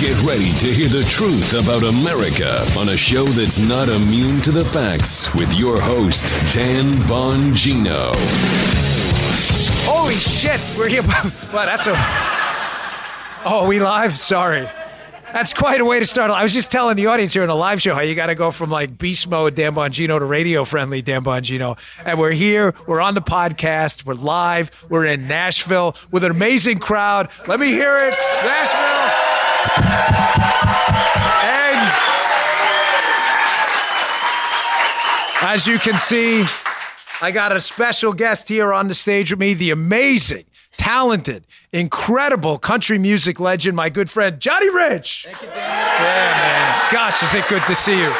Get ready to hear the truth about America on a show that's not immune to the facts with your host, Dan Bongino. Holy shit, we're here. Wow, that's a... Oh, are we live? Sorry. That's quite a way to start. I was just telling the audience here in a live show how you got to go from like beast mode Dan Bongino to radio-friendly Dan Bongino. And we're here. We're on the podcast. We're live. We're in Nashville with an amazing crowd. Let me hear it. Nashville. And as you can see, I got a special guest here on the stage with me, the amazing, talented, incredible country music legend, my good friend, Johnny Rich. Thank you, Dan. Yeah, man. Gosh, is it good to see you.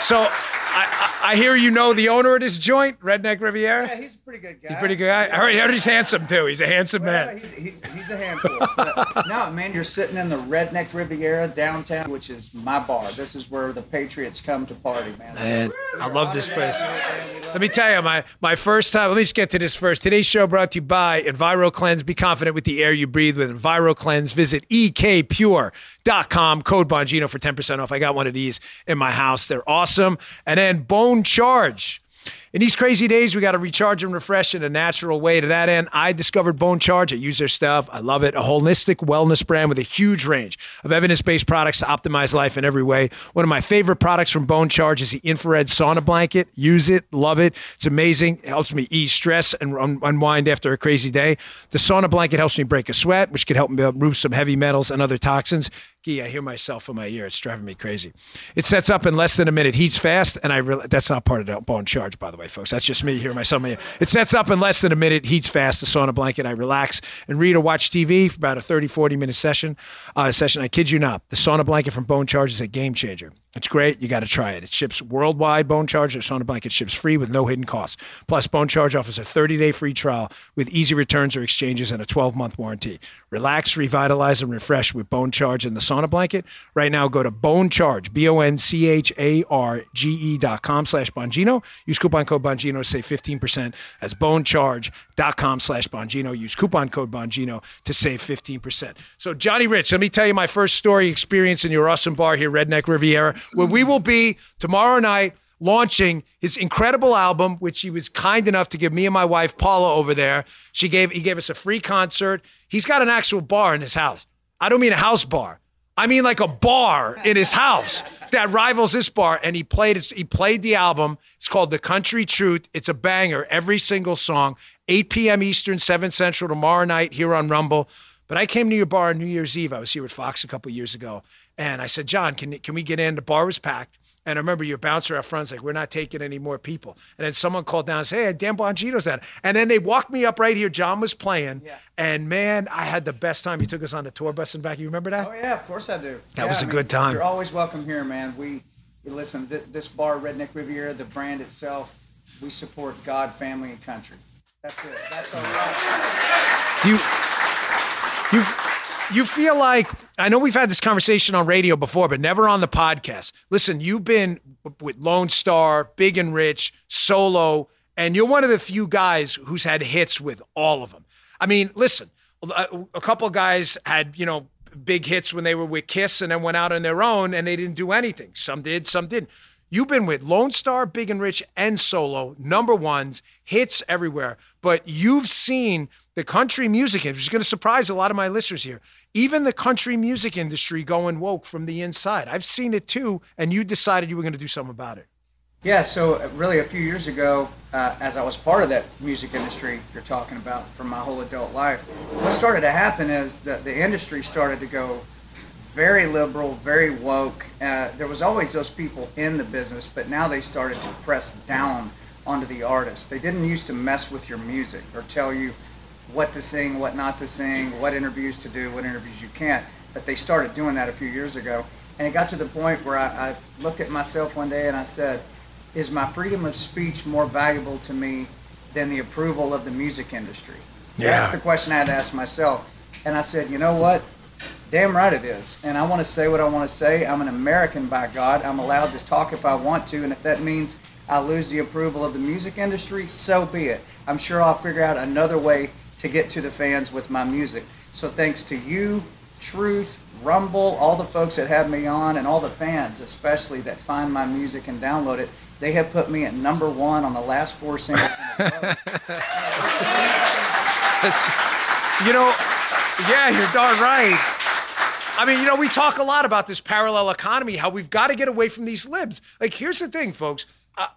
So I hear you know the owner of this joint, Redneck Riviera. Yeah, he's a pretty good guy. He's a pretty good guy. Yeah. I heard he's handsome, too. He's a handsome man. He's a handful. But no, man, you're sitting in the Redneck Riviera downtown, which is my bar. This is where the Patriots come to party, man. Man, so I love this place. Let me tell you, my first time, let me just get to this first. Today's show brought to you by EnviroCleanse. Be confident with the air you breathe with EnviroCleanse. Visit ekpure.com, code Bongino for 10% off. I got one of these in my house. They're awesome. And then BON CHARGE. In these crazy days, we got to recharge and refresh in a natural way. To that end, I discovered BON CHARGE. I use their stuff. I love it. A holistic wellness brand with a huge range of evidence-based products to optimize life in every way. One of my favorite products from BON CHARGE is the infrared sauna blanket. Use it. Love it. It's amazing. It helps me ease stress and unwind after a crazy day. The sauna blanket helps me break a sweat, which could help me remove some heavy metals and other toxins. Gee, I hear myself in my ear. It's driving me crazy. It sets up in less than a minute. Heats fast, and that's not part of the BON CHARGE, by the way, folks. That's just me hearing myself in my ear. It sets up in less than a minute. Heats fast. The sauna blanket. I relax and read or watch TV for about a 30, 40-minute session. I kid you not. The sauna blanket from BON CHARGE is a game changer. It's great. You got to try it. It ships worldwide. BON CHARGE, their sauna blanket ships free with no hidden costs. Plus, BON CHARGE offers a 30-day free trial with easy returns or exchanges and a 12-month warranty. Relax, revitalize, and refresh with BON CHARGE and the sauna blanket. Right now, go to BON CHARGE, BONCHARGE.com/Bongino. Use coupon code Bongino to save 15%. That's BONCHARGE.com/Bongino. Use coupon code Bongino to save 15%. So, Johnny Rich, let me tell you my first story experience in your awesome bar here, Redneck Riviera, where we will be tomorrow night launching his incredible album, which he was kind enough to give me and my wife, Paula, over there. He gave us a free concert. He's got an actual bar in his house. I don't mean a house bar. I mean like a bar in his house that rivals this bar. And he played the album. It's called The Country Truth. It's a banger, every single song. 8 p.m. Eastern, 7 Central tomorrow night here on Rumble. But I came to your bar on New Year's Eve. I was here with Fox a couple of years ago. And I said, John, can we get in? The bar was packed. And I remember your bouncer, our friend's like, we're not taking any more people. And then someone called down and said, hey, Dan Bongino's that. And then they walked me up right here. John was playing. Yeah. And, man, I had the best time. You took us on the tour bus and back. You remember that? Oh, yeah, of course I do. That was a good time. You're always welcome here, man. Listen, this bar, Redneck Riviera, the brand itself, we support God, family, and country. That's it. That's all right. You feel like, I know we've had this conversation on radio before, but never on the podcast. Listen, you've been with Lone Star, Big and Rich, solo, and you're one of the few guys who's had hits with all of them. I mean, listen, a couple guys had, big hits when they were with Kiss and then went out on their own and they didn't do anything. Some did, some didn't. You've been with Lone Star, Big and Rich, and solo, number ones, hits everywhere. But you've seen the country music industry, which is going to surprise a lot of my listeners here, even the country music industry going woke from the inside. I've seen it too, and you decided you were going to do something about it. Yeah, so really a few years ago, as I was part of that music industry you're talking about for my whole adult life, what started to happen is that the industry started to go very liberal, very woke. There was always those people in the business, but now they started to press down onto the artists. They didn't used to mess with your music or tell you what to sing, what not to sing, what interviews to do, what interviews you can't. But they started doing that a few years ago. And it got to the point where I looked at myself one day and I said, is my freedom of speech more valuable to me than the approval of the music industry? Yeah. That's the question I had to ask myself. And I said, you know what? Damn right it is. And I want to say what I want to say. I'm an American by God. I'm allowed to talk if I want to. And if that means I lose the approval of the music industry, so be it. I'm sure I'll figure out another way to get to the fans with my music. So thanks to you, Truth, Rumble, all the folks that have me on, and all the fans especially that find my music and download it, they have put me at number one on the last four singles. You know, yeah, you're darn right. I mean, you know, we talk a lot about this parallel economy, how we've got to get away from these libs. Like, here's the thing, folks.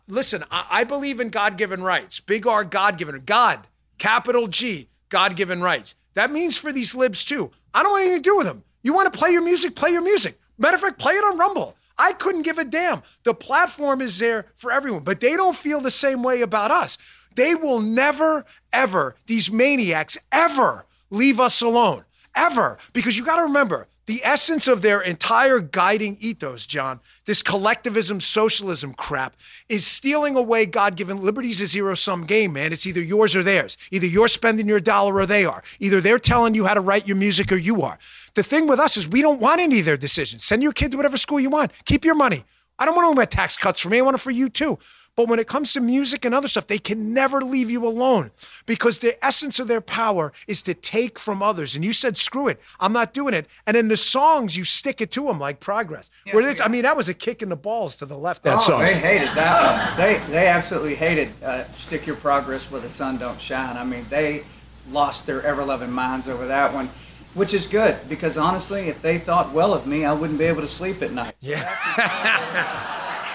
Listen, I believe in God-given rights. Big R, God-given. God, capital G, God-given rights. That means for these libs, too. I don't want anything to do with them. You want to play your music? Play your music. Matter of fact, play it on Rumble. I couldn't give a damn. The platform is there for everyone, but they don't feel the same way about us. They will never, ever, these maniacs, ever leave us alone. Ever. Because you got to remember, the essence of their entire guiding ethos, John, this collectivism, socialism crap, is stealing away God-given liberties. A zero-sum game, man. It's either yours or theirs. Either you're spending your dollar or they are. Either they're telling you how to write your music or you are. The thing with us is we don't want any of their decisions. Send your kid to whatever school you want. Keep your money. I don't want to let tax cuts for me. I want it for you, too. But when it comes to music and other stuff, they can never leave you alone because the essence of their power is to take from others. And you said, screw it, I'm not doing it. And in the songs, you stick it to them like Progress. Yeah, I mean, that was a kick in the balls to the left, that song. They hated that one. They absolutely hated Stick Your Progress Where the Sun Don't Shine. I mean, they lost their ever-loving minds over that one. Which is good, because honestly, if they thought well of me, I wouldn't be able to sleep at night. Yeah.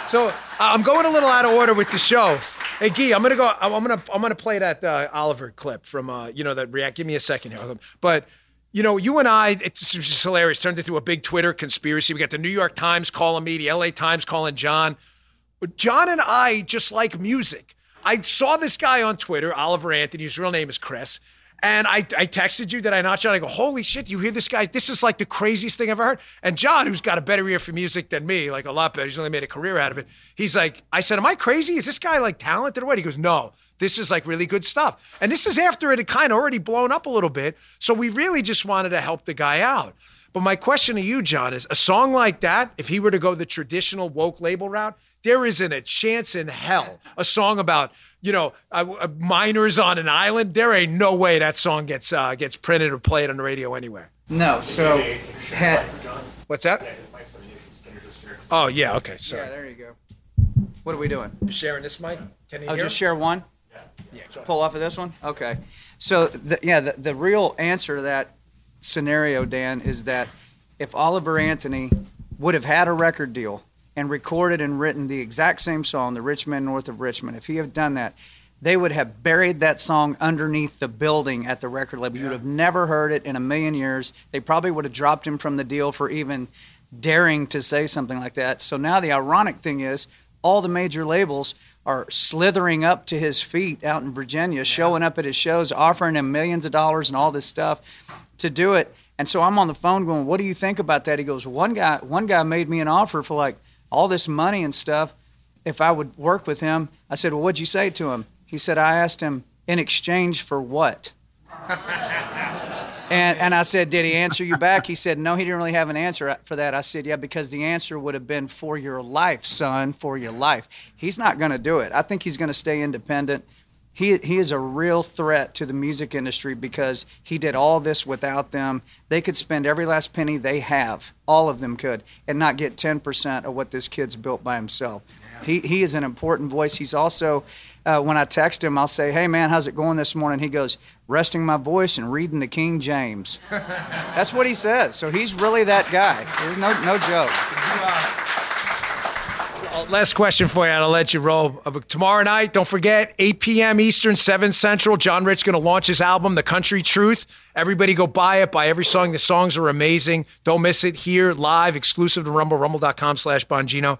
So I'm going a little out of order with the show. Hey, Guy, I'm gonna play that Oliver clip from you know, that React. Give me a second here. But you know, you and I, it's just hilarious. Turned into a big Twitter conspiracy. We got the New York Times calling me, the L.A. Times calling John. John and I just like music. I saw this guy on Twitter, Oliver Anthony. His real name is Chris. And I texted you, did I not, John? I go, holy shit, you hear this guy? This is like the craziest thing I've ever heard. And John, who's got a better ear for music than me, like a lot better, he's only made a career out of it. He's like, I said, am I crazy? Is this guy like talented or what? He goes, no, this is like really good stuff. And this is after it had kind of already blown up a little bit. So we really just wanted to help the guy out. But my question to you, John, is a song like that, if he were to go the traditional woke label route, there isn't a chance in hell a song about, you know, miners on an island. There ain't no way that song gets printed or played on the radio anywhere. No. So, what's that? Oh, yeah. Okay. Sorry. Yeah, there you go. What are we doing? You're sharing this mic? Can you hear? I'll just share one? Yeah. Pull off of this one? Okay. So, the real answer to that scenario, Dan, is that if Oliver Anthony would have had a record deal and recorded and written the exact same song, The Rich Men North of Richmond, if he had done that, they would have buried that song underneath the building at the record label. Yeah. You would have never heard it in a million years. They probably would have dropped him from the deal for even daring to say something like that. So now the ironic thing is all the major labels are slithering up to his feet out in Virginia, yeah, showing up at his shows, offering him millions of dollars and all this stuff to do it. And so I'm on the phone going, what do you think about that? He goes, one guy made me an offer for like all this money and stuff if I would work with him. I said, well, what'd you say to him? He said, I asked him, in exchange for what? And I said, did he answer you back? He said, no, he didn't really have an answer for that. I said, yeah, because the answer would have been, for your life, son, for your life. He's not going to do it. I think he's going to stay independent. He is a real threat to the music industry because he did all this without them. They could spend every last penny they have, all of them could, and not get 10% of what this kid's built by himself. Yeah. He is an important voice. He's also, when I text him, I'll say, hey, man, how's it going this morning? He goes, resting my voice and reading the King James. That's what he says. So he's really that guy. There's no joke. Last question for you, and I'll let you roll. Tomorrow night, don't forget, 8 p.m. Eastern, 7 Central, John Rich going to launch his album, The Country Truth. Everybody go buy it, buy every song. The songs are amazing. Don't miss it here, live, exclusive to Rumble, rumble.com/Bongino.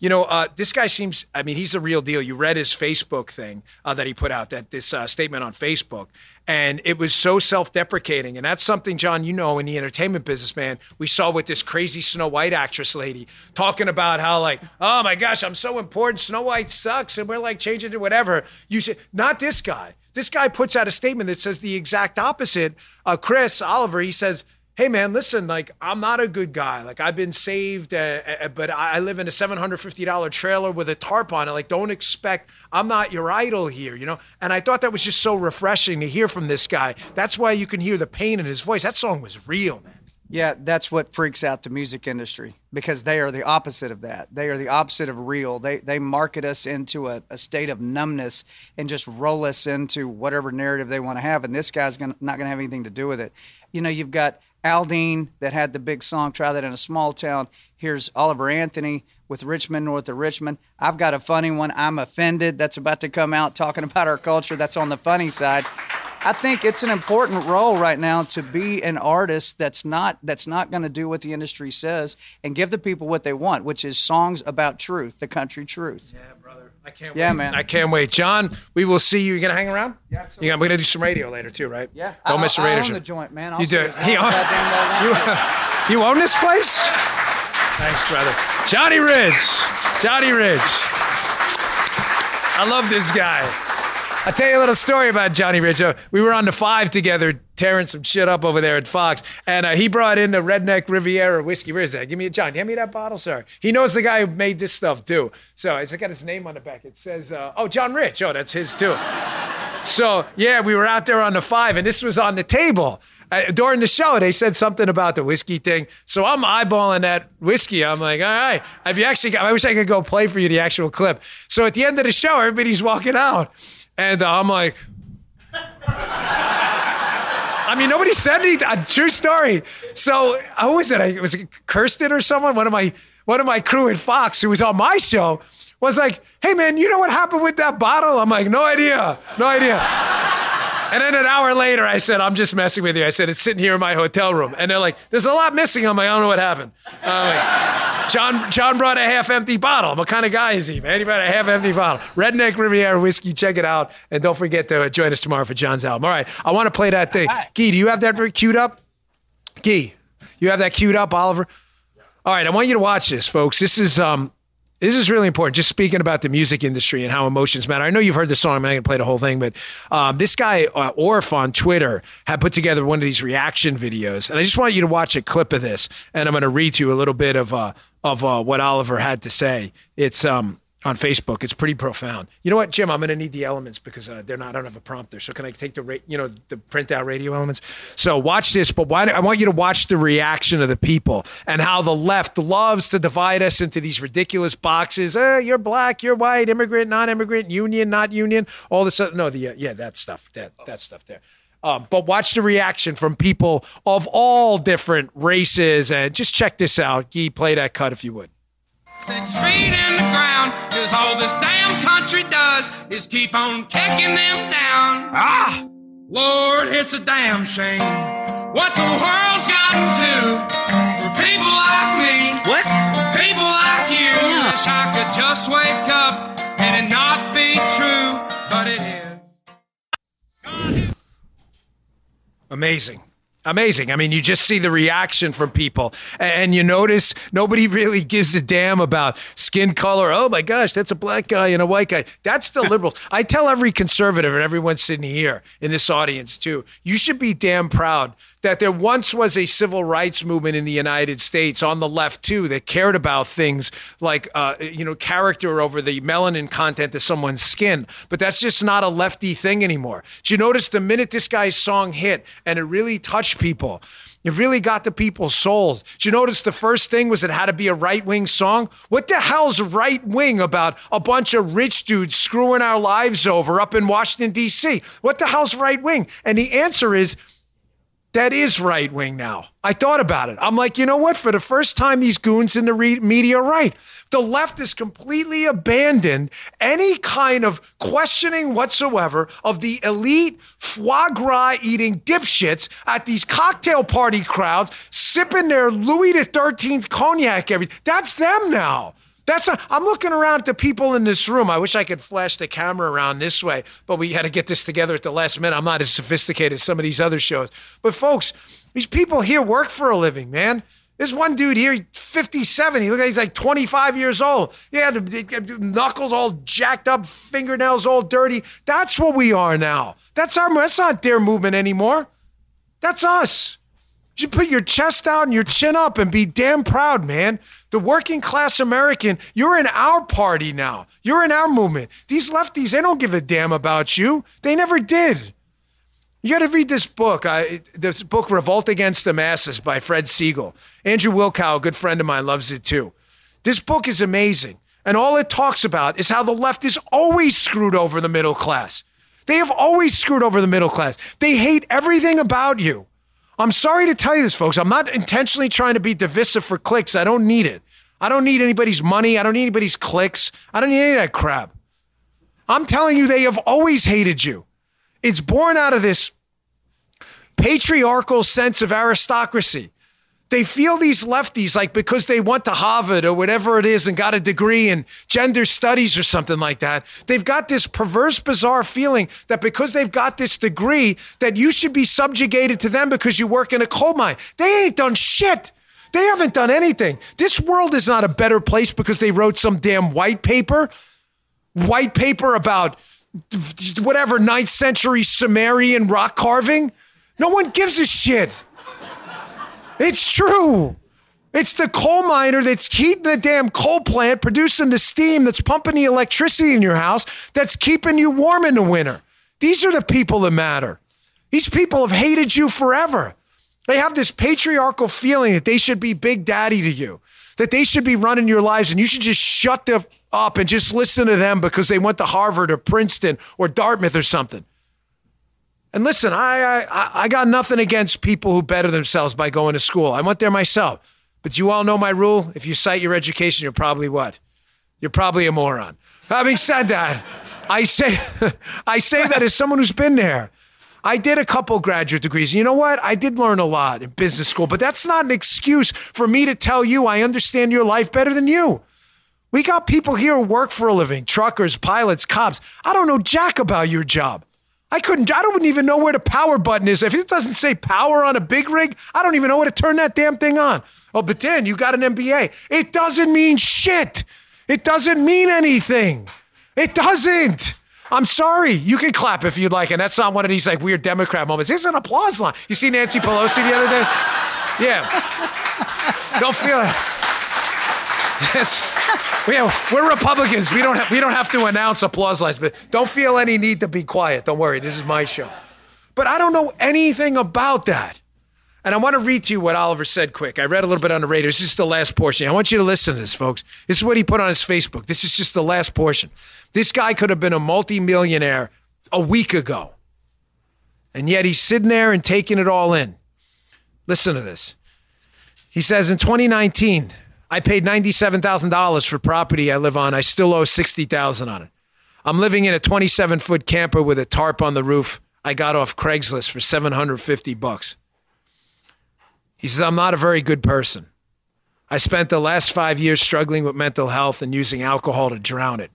You know, this guy seems, I mean, he's the real deal. You read his Facebook thing that he put out, that this statement on Facebook, and it was so self-deprecating. And that's something, John, you know, in the entertainment business, man, we saw with this crazy Snow White actress lady talking about how, like, oh, my gosh, I'm so important. Snow White sucks. And we're, like, changing to whatever. You should, not this guy. This guy puts out a statement that says the exact opposite. Chris Oliver, he says, hey, man, listen, like, I'm not a good guy. Like, I've been saved, but I live in a $750 trailer with a tarp on it. Like, don't expect, I'm not your idol here, you know? And I thought that was just so refreshing to hear from this guy. That's why you can hear the pain in his voice. That song was real, man. Yeah, that's what freaks out the music industry, because they are the opposite of that. They are the opposite of real. They market us into a state of numbness and just roll us into whatever narrative they want to have, and this guy's not going to have anything to do with it. You know, you've got Aldine that had the big song, Try That in a Small Town. Here's Oliver Anthony with Rich Men North of Richmond. I've got a funny one, I'm Offended, that's about to come out, talking about our culture. That's on the funny side. I think it's an important role right now to be an artist that's not going to do what the industry says and give the people what they want, which is songs about truth, the country truth. Yeah, brother. I can't wait. Yeah, man. I can't wait. John, we will see you. You going to hang around? Yeah, absolutely. We're going to do some radio later, too, right? Yeah. Don't miss the radio show. I own the joint, man. I'll you do. You own this place? Thanks, brother. Johnny Rich. I love this guy. I'll tell you a little story about Johnny Rich. We were on the 5 together, tearing some shit up over there at Fox, and he brought in the Redneck Riviera whiskey. Where is that? Give me a John. Hand me that bottle, sorry. He knows the guy who made this stuff, too. So it's got his name on the back. It says, John Rich. Oh, that's his, too. So, yeah, we were out there on the 5, and this was on the table. During the show, they said something about the whiskey thing. So I'm eyeballing that whiskey. I'm like, all right. I wish I could go play for you the actual clip. So at the end of the show, everybody's walking out. And I'm like, I mean, nobody said anything. True story. So who was it? Was it Kirsten or someone? One of my crew at Fox who was on my show was like, hey, man, you know what happened with that bottle? I'm like, no idea. And then an hour later, I said, I'm just messing with you. I said, it's sitting here in my hotel room. And they're like, there's a lot missing. I'm like, I don't know what happened. Like, John brought a half-empty bottle. What kind of guy is he, man? He brought a half-empty bottle. Redneck Riviera Whiskey. Check it out. And don't forget to join us tomorrow for John's album. All right. I want to play that thing. Right. Guy, do you have that queued up? Guy, you have that queued up, Oliver? Yeah. All right. I want you to watch this, folks. This is really important, just speaking about the music industry and how emotions matter. I know you've heard the song. I'm not going to play the whole thing, but this guy, Orf, on Twitter, had put together one of these reaction videos, and I just want you to watch a clip of this, and I'm going to read you a little bit of what Oliver had to say. It's on Facebook. It's pretty profound. You know what, Jim? I'm going to need the elements because I don't have a prompter, so can I take the printout radio elements? So watch this, but I want you to watch the reaction of the people and how the left loves to divide us into these ridiculous boxes. You're black, you're white, immigrant, non-immigrant, union, not union, all this. That stuff there. But watch the reaction from people of all different races, and just check this out. Guy, play that cut if you would. 6 feet in the ground is all this damn country does is keep on kicking them down. Ah, Lord, it's a damn shame what the world's gotten to for people like me. What? People like you. Yeah. Wish I could just wake up and it not be true, but it is. Amazing. I mean, you just see the reaction from people, and you notice nobody really gives a damn about skin color. Oh my gosh, that's a black guy and a white guy. That's the liberals. I tell every conservative and everyone sitting here in this audience too, you should be damn proud that there once was a civil rights movement in the United States on the left too that cared about things like character over the melanin content of someone's skin. But that's just not a lefty thing anymore. Did you notice the minute this guy's song hit and it really touched people, it really got to people's souls? Did you notice the first thing was it had to be a right-wing song? What the hell's right-wing about a bunch of rich dudes screwing our lives over up in Washington, D.C.? What the hell's right-wing? And the answer is, that is right-wing now. I thought about it. I'm like, you know what? For the first time, these goons in the media are right. The left has completely abandoned any kind of questioning whatsoever of the elite foie gras eating dipshits at these cocktail party crowds, sipping their Louis XIII cognac. That's them now. I'm looking around at the people in this room. I wish I could flash the camera around this way, but we had to get this together at the last minute. I'm not as sophisticated as some of these other shows. But folks, these people here work for a living, man. This one dude here, 57, he's like 25 years old. He had knuckles all jacked up, fingernails all dirty. That's what we are now. That's not their movement anymore. That's us. You should put your chest out and your chin up and be damn proud, man. The working class American, you're in our party now. You're in our movement. These lefties, they don't give a damn about you. They never did. You got to read this book. This book, Revolt Against the Masses by Fred Siegel. Andrew Wilkow, a good friend of mine, loves it too. This book is amazing. And all it talks about is how the left is always screwed over the middle class. They have always screwed over the middle class. They hate everything about you. I'm sorry to tell you this, folks. I'm not intentionally trying to be divisive for clicks. I don't need it. I don't need anybody's money. I don't need anybody's clicks. I don't need any of that crap. I'm telling you, they have always hated you. It's born out of this patriarchal sense of aristocracy. They feel these lefties, like because they went to Harvard or whatever it is and got a degree in gender studies or something like that, they've got this perverse, bizarre feeling that because they've got this degree that you should be subjugated to them because you work in a coal mine. They ain't done shit. They haven't done anything. This world is not a better place because they wrote some damn white paper about whatever 9th century Sumerian rock carving. No one gives a shit. It's true. It's the coal miner that's heating the damn coal plant, producing the steam that's pumping the electricity in your house, that's keeping you warm in the winter. These are the people that matter. These people have hated you forever. They have this patriarchal feeling that they should be big daddy to you, that they should be running your lives and you should just shut the up and just listen to them because they went to Harvard or Princeton or Dartmouth or something. And listen, I got nothing against people who better themselves by going to school. I went there myself. But you all know my rule. If you cite your education, you're probably what? You're probably a moron. Having said that, I say that as someone who's been there. I did a couple graduate degrees. You know what? I did learn a lot in business school, but that's not an excuse for me to tell you I understand your life better than you. We got people here who work for a living, truckers, pilots, cops. I don't know jack about your job. I wouldn't even know where the power button is. If it doesn't say power on a big rig, I don't even know where to turn that damn thing on. Oh, but Dan, you got an MBA. It doesn't mean shit. It doesn't mean anything. It doesn't. I'm sorry. You can clap if you'd like, and that's not one of these like weird Democrat moments. It's an applause line. You see Nancy Pelosi the other day? Yeah. Don't feel it. Yes. We're Republicans. We don't have to announce applause lines, but don't feel any need to be quiet. Don't worry. This is my show. But I don't know anything about that. And I want to read to you what Oliver said quick. I read a little bit on the radio. This is the last portion. I want you to listen to this, folks. This is what he put on his Facebook. This is just the last portion. This guy could have been a multimillionaire a week ago. And yet he's sitting there and taking it all in. Listen to this. He says, in 2019, I paid $97,000 for property I live on. I still owe $60,000 on it. I'm living in a 27-foot camper with a tarp on the roof. I got off Craigslist for $750. He says, I'm not a very good person. I spent the last 5 years struggling with mental health and using alcohol to drown it.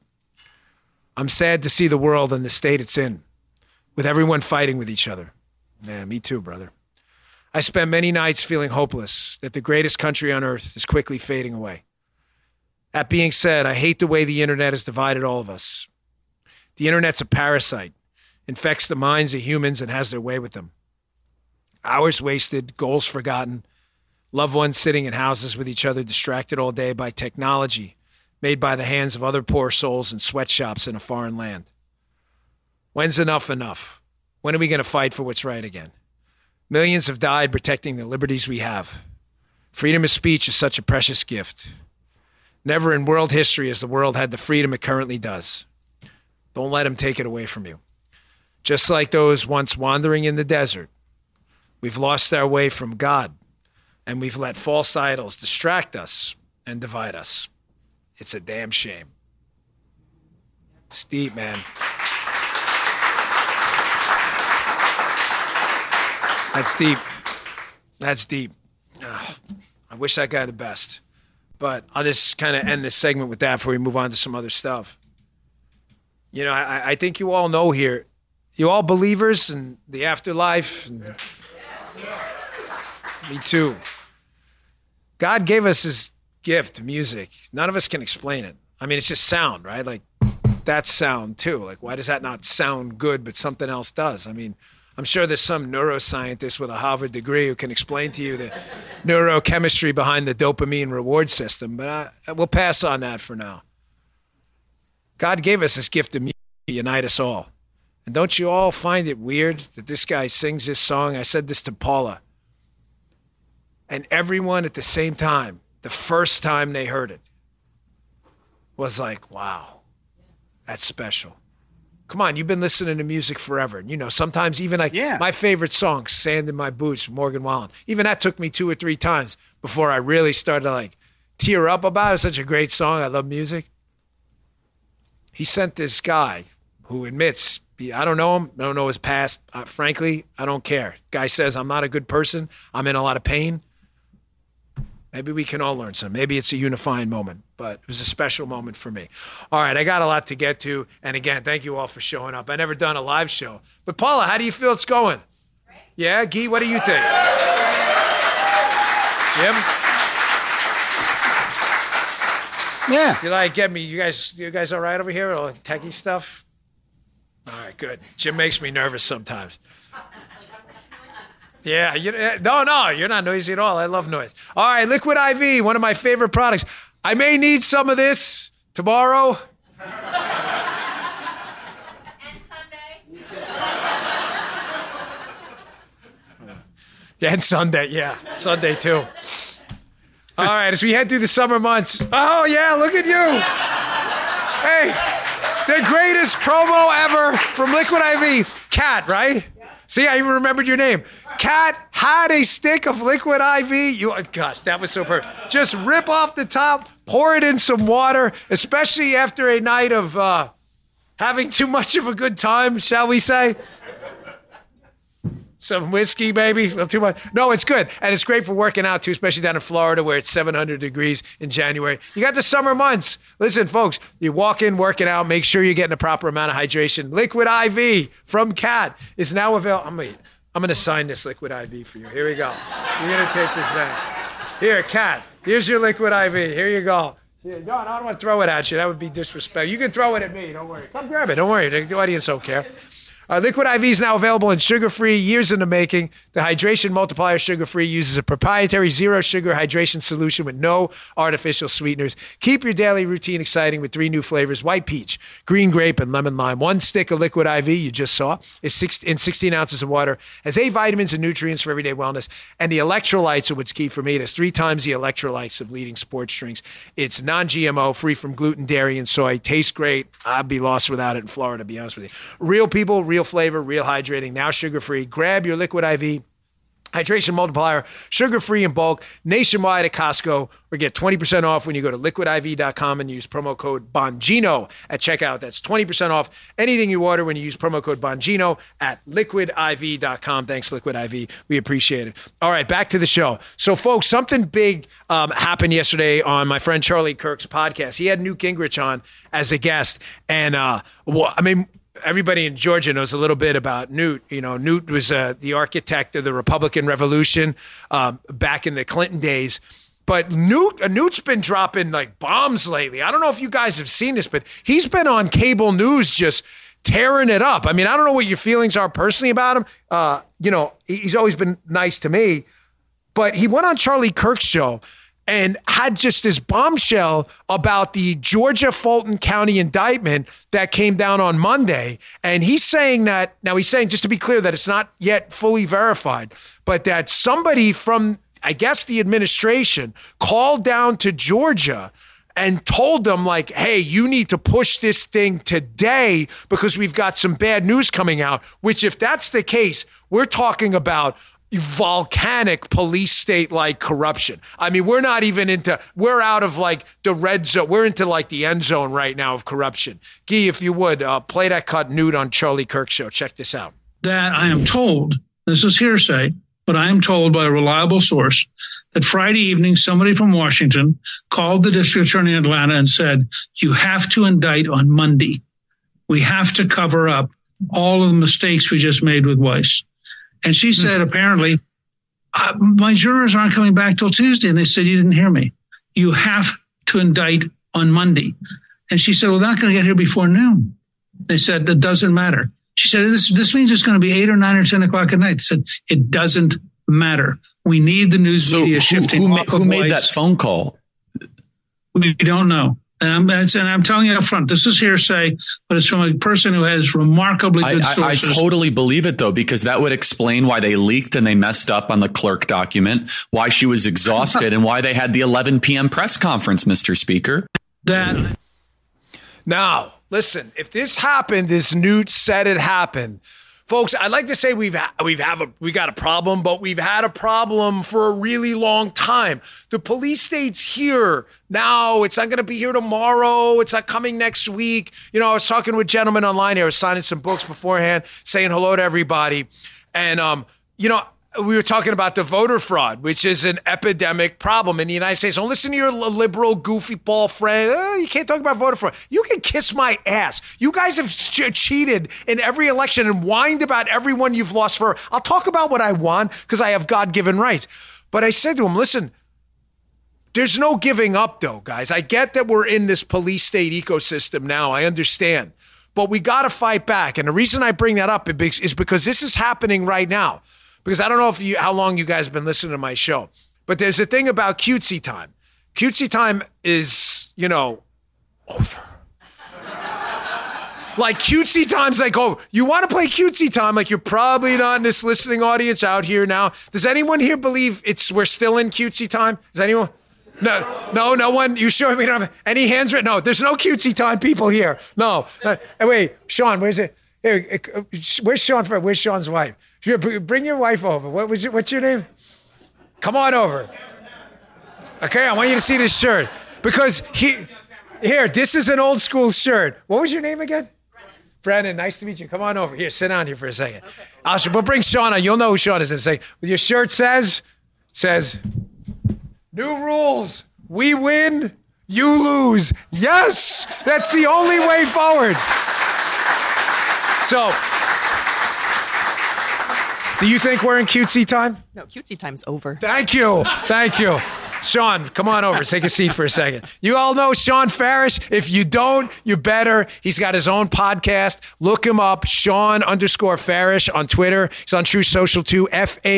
I'm sad to see the world and the state it's in, with everyone fighting with each other. Yeah, me too, brother. I spent many nights feeling hopeless that the greatest country on earth is quickly fading away. That being said, I hate the way the internet has divided all of us. The internet's a parasite, infects the minds of humans and has their way with them. Hours wasted, goals forgotten, loved ones sitting in houses with each other, distracted all day by technology made by the hands of other poor souls in sweatshops in a foreign land. When's enough enough? When are we going to fight for what's right again? Millions have died protecting the liberties we have. Freedom of speech is such a precious gift. Never in world history has the world had the freedom it currently does. Don't let them take it away from you. Just like those once wandering in the desert, we've lost our way from God, and we've let false idols distract us and divide us. It's a damn shame. It's deep, man. That's deep. That's deep. Oh, I wish that guy the best. But I'll just kind of end this segment with that before we move on to some other stuff. You know, I think you all know here, you all believers in the afterlife. And yeah. Me too. God gave us his gift, music. None of us can explain it. I mean, it's just sound, right? Like, that's sound too. Like, why does that not sound good, but something else does? I mean, I'm sure there's some neuroscientist with a Harvard degree who can explain to you the neurochemistry behind the dopamine reward system, but we'll pass on that for now. God gave us this gift to unite us all. And don't you all find it weird that this guy sings this song? I said this to Paula. And everyone at the same time, the first time they heard it, was like, wow, that's special. Come on, you've been listening to music forever. And, you know, sometimes even like my favorite song, Sand in My Boots, Morgan Wallen, even that took me 2 or 3 times before I really started to like tear up about it. It was such a great song. I love music. He sent this guy who admits, I don't know him. I don't know his past. Frankly, I don't care. Guy says, I'm not a good person. I'm in a lot of pain. Maybe we can all learn something. Maybe it's a unifying moment, but it was a special moment for me. All right, I got a lot to get to. And again, thank you all for showing up. I never done a live show. But Paula, how do you feel it's going? Great. Yeah, Guy, what do you think? Jim? Yeah. You like, get me, you guys all right over here? All techie stuff? All right, good. Jim makes me nervous sometimes. Yeah, no, you're not noisy at all. I love noise. All right, Liquid IV, one of my favorite products. I may need some of this tomorrow. And Sunday. And Sunday, yeah. Sunday, too. All right, as we head through the summer months. Oh, yeah, look at you. Hey. The greatest promo ever from Liquid IV. Kat, right? Yeah. See, I even remembered your name. Kat had a stick of Liquid IV. Gosh, that was so perfect. Just rip off the top, pour it in some water, especially after a night of having too much of a good time, shall we say? Some whiskey, maybe? Well, too much. No, it's good. And it's great for working out, too, especially down in Florida where it's 700 degrees in January. You got the summer months. Listen, folks, you walk in, working out, make sure you're getting the proper amount of hydration. Liquid IV from Kat is now available. I'm going to sign this Liquid IV for you. Here we go. You're going to take this back. Here, Kat, here's your Liquid IV. Here you go. Yeah, no, I don't want to throw it at you. That would be disrespectful. You can throw it at me. Don't worry. Come grab it. Don't worry. The audience don't care. Liquid IV is now available in sugar-free, years in the making. The Hydration Multiplier Sugar-Free uses a proprietary zero-sugar hydration solution with no artificial sweeteners. Keep your daily routine exciting with 3 new flavors, white peach, green grape, and lemon lime. 1 stick of Liquid IV, you just saw, is in 16 ounces of water, has A vitamins and nutrients for everyday wellness, and the electrolytes are what's key for me. It has 3 times the electrolytes of leading sports drinks. It's non-GMO, free from gluten, dairy, and soy. Tastes great. I'd be lost without it in Florida, to be honest with you. Real people, real flavor, real hydrating, now sugar-free. Grab your Liquid IV Hydration Multiplier, sugar-free in bulk, nationwide at Costco, or get 20% off when you go to liquidiv.com and use promo code Bongino at checkout. That's 20% off anything you order when you use promo code Bongino at liquidiv.com. Thanks, Liquid IV. We appreciate it. All right, back to the show. So, folks, something big happened yesterday on my friend Charlie Kirk's podcast. He had Newt Gingrich on as a guest, and everybody in Georgia knows a little bit about Newt. You know, Newt was the architect of the Republican Revolution back in the Clinton days. But Newt's been dropping like bombs lately. I don't know if you guys have seen this, but he's been on cable news just tearing it up. I mean, I don't know what your feelings are personally about him. You know, he's always been nice to me. But he went on Charlie Kirk's show and had just this bombshell about the Georgia Fulton County indictment that came down on Monday. And he's saying that, now he's saying, just to be clear, that it's not yet fully verified, but that somebody from, I guess, the administration called down to Georgia and told them, like, hey, you need to push this thing today because we've got some bad news coming out, which if that's the case, we're talking about volcanic police state-like corruption. I mean, we're out of like the red zone. We're into like the end zone right now of corruption. Guy, if you would, play that cut Newt on Charlie Kirk's show. Check this out. That I am told, this is hearsay, but I am told by a reliable source that Friday evening, somebody from Washington called the district attorney in Atlanta and said, you have to indict on Monday. We have to cover up all of the mistakes we just made with Weiss. And she said, apparently, my jurors aren't coming back till Tuesday. And they said, you didn't hear me. You have to indict on Monday. And she said, well, they're not going to get here before noon. They said, that doesn't matter. She said, this means it's going to be 8 or 9 or 10 o'clock at night. They said, it doesn't matter. We need the news media shifting. Who made that phone call? We don't know. And I'm telling you up front, this is hearsay, but it's from a person who has remarkably good sources. I totally believe it, though, because that would explain why they leaked and they messed up on the clerk document, why she was exhausted, and why they had the 11 p.m. press conference, Mr. Speaker. That. Now, listen, if this happened, this Newt said it happened. Folks, I'd like to say we got a problem, but we've had a problem for a really long time. The police state's here now. It's not going to be here tomorrow. It's not coming next week. You know, I was talking with gentlemen online here. I was signing some books beforehand, saying hello to everybody. And, you know, we were talking about the voter fraud, which is an epidemic problem in the United States. Don't listen to your liberal, goofy ball friend. Oh, you can't talk about voter fraud. You can kiss my ass. You guys have cheated in every election and whined about everyone you've lost for. I'll talk about what I want because I have God-given rights. But I said to him, listen, there's no giving up, though, guys. I get that we're in this police state ecosystem now. I understand. But we got to fight back. And the reason I bring that up is because this is happening right now. Because I don't know how long you guys have been listening to my show, but there's a thing about cutesy time. Cutesy time is, you know, over. Like cutesy time's like, oh, you want to play cutesy time? Like you're probably not in this listening audience out here now. Does anyone here believe we're still in cutesy time? Does anyone? No, no one. You sure we don't have any hands? No, there's no cutesy time people here. No. Wait, Sean, where's it? Hey, where's Sean from? Where's Sean's wife? Bring your wife over. What's your name? Come on over. Okay, I want you to see this shirt. Because this is an old school shirt. What was your name again? Brennan, nice to meet you. Come on over. Here, sit down here for a second. Okay. We'll bring Sean on. You'll know who Sean is in a second. Your shirt says, new rules. We win, you lose. Yes, that's the only way forward. So, do you think we're in cutesy time? No, cutesy time's over. Thank you. Sean, come on over. Take a seat for a second. You all know Sean Farish. If you don't, you better. He's got his own podcast. Look him up. Sean_Farish on Twitter. He's on True Social too. FARASH.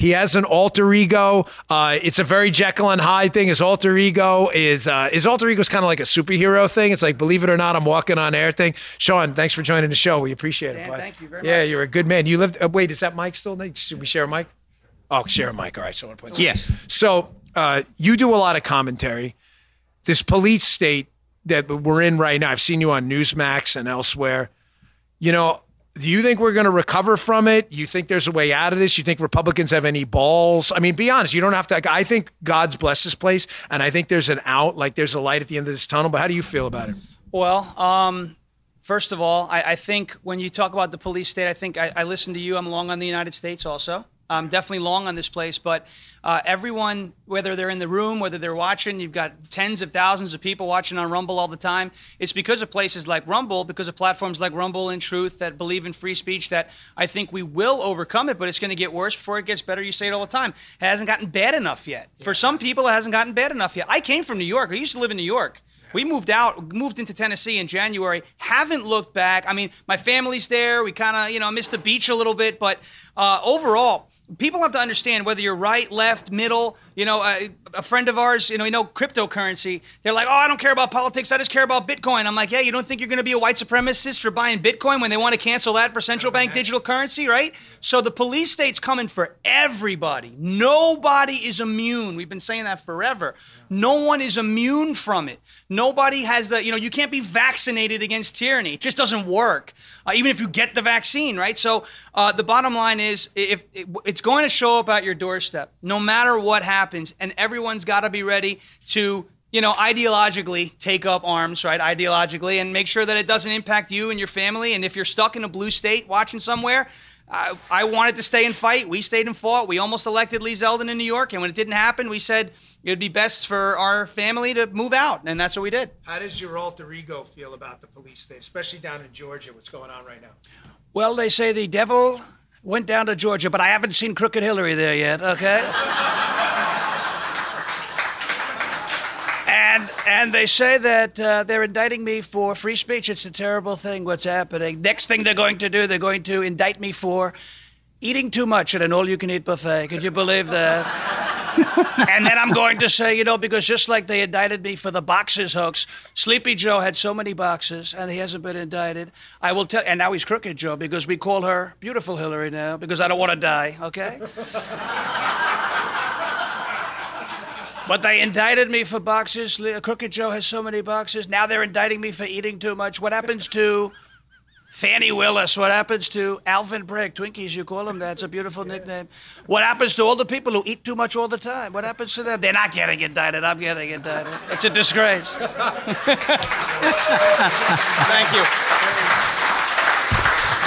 He has an alter ego. It's a very Jekyll and Hyde thing. His alter ego is kind of like a superhero thing. It's like, believe it or not, I'm walking on air thing. Sean, thanks for joining the show. We appreciate it, bud. Thank you very much. Yeah, you're a good man. You lived. Wait, is that mic still there? Should we share a mic? Oh, share a mic. All right. So, yes. So you do a lot of commentary. This police state that we're in right now, I've seen you on Newsmax and elsewhere. You know, do you think we're going to recover from it? You think there's a way out of this? You think Republicans have any balls? I mean, be honest. You don't have to. I think God's blessed this place. And I think there's an out, like there's a light at the end of this tunnel. But how do you feel about it? Well, first of all, I think when you talk about the police state, I think I listen to you. I'm long on the United States also. I'm definitely long on this place, but everyone, whether they're in the room, whether they're watching, you've got tens of thousands of people watching on Rumble all the time. It's because of places like Rumble, because of platforms like Rumble and Truth that believe in free speech that I think we will overcome it, but it's going to get worse before it gets better. You say it all the time. It hasn't gotten bad enough yet. Yeah. For some people, it hasn't gotten bad enough yet. I came from New York. I used to live in New York. We moved into Tennessee in January, haven't looked back. I mean, my family's there. We kind of, missed the beach a little bit. But overall, people have to understand whether you're right, left, middle, a friend of ours, cryptocurrency. They're like, oh, I don't care about politics. I just care about Bitcoin. I'm like, yeah, you don't think you're going to be a white supremacist for buying Bitcoin when they want to cancel that for central bank digital currency, right? So the police state's coming for everybody. Nobody is immune. We've been saying that forever. No one is immune from it. Nobody has the, you can't be vaccinated against tyranny. It just doesn't work, even if you get the vaccine, right? So the bottom line is if it's going to show up at your doorstep, no matter what happens, and everyone's got to be ready to, ideologically take up arms, right? Ideologically, and make sure that it doesn't impact you and your family. And if you're stuck in a blue state watching somewhere, I wanted to stay and fight. We stayed and fought. We almost elected Lee Zeldin in New York. And when it didn't happen, we said it would be best for our family to move out. And that's what we did. How does your alter ego feel about the police state, especially down in Georgia, what's going on right now? Well, they say the devil went down to Georgia, but I haven't seen Crooked Hillary there yet, okay? And they say that they're indicting me for free speech. It's a terrible thing what's happening. Next thing they're going to do, they're going to indict me for eating too much at an all-you-can-eat buffet. Could you believe that? And then I'm going to say, you know, because just like they indicted me for the boxes hoax, Sleepy Joe had so many boxes, and he hasn't been indicted. I will tell, and now he's Crooked Joe, because we call her Beautiful Hillary now, because I don't want to die, okay? But they indicted me for boxes. Crooked Joe has so many boxes. Now they're indicting me for eating too much. What happens to Fannie Willis? What happens to Alvin Bragg? Twinkies, you call him that. It's a beautiful nickname. What happens to all the people who eat too much all the time? What happens to them? They're not getting indicted. I'm getting indicted. It's a disgrace. Thank you.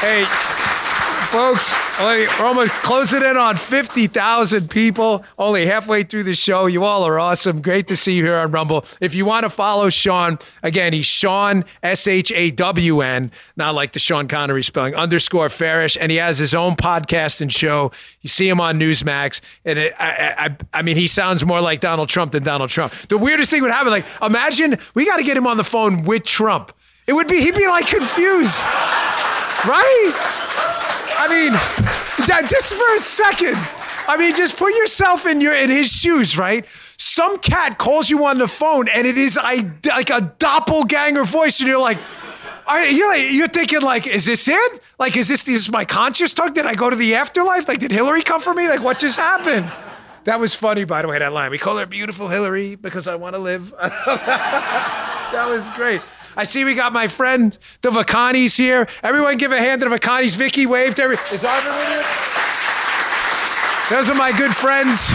Hey, folks, we're almost closing in on 50,000 people, only halfway through the show. You all are awesome. Great to see you here on Rumble. If you want to follow Sean, again, he's Sean, S-H-A-W-N, not like the Sean Connery spelling, _Farish, and he has his own podcast and show. You see him on Newsmax, and I mean, he sounds more like Donald Trump than Donald Trump. The weirdest thing would happen, like, imagine, we got to get him on the phone with Trump. It would be, he'd be, like, confused, right? I mean, just for a second, I mean, just put yourself in his shoes, right? Some cat calls you on the phone and it is like a doppelganger voice, and you're like, you're thinking like, is this it? Like, is this my conscious talk? Did I go to the afterlife? Like, did Hillary come for me? Like, what just happened? That was funny, by the way, that line. We call her Beautiful Hillary because I want to live. That was great. I see we got my friend, the Vacanis, here. Everyone give a hand to the Vacanis. Vicky waved. Is Arvin with you? Those are my good friends.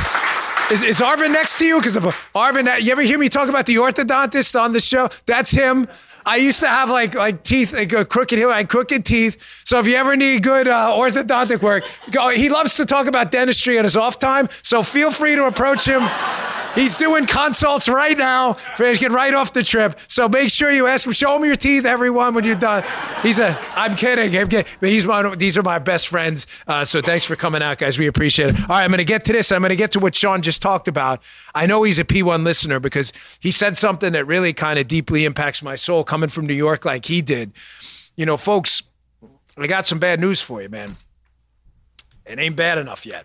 Is Arvin next to you? Because Arvin, you ever hear me talk about the orthodontist on the show? That's him. I used to have like teeth, like a crooked heel. I had crooked teeth. So if you ever need good orthodontic work, go. He loves to talk about dentistry at his off time. So feel free to approach him. He's doing consults right now for get right off the trip. So make sure you ask him. Show him your teeth, everyone, when you're done. I'm kidding. But these are my best friends. So thanks for coming out, guys. We appreciate it. All right, I'm going to get to this. I'm going to get to what Sean just talked about. I know he's a P1 listener because he said something that really kind of deeply impacts my soul coming from New York like he did. You know, folks, I got some bad news for you, man. It ain't bad enough yet.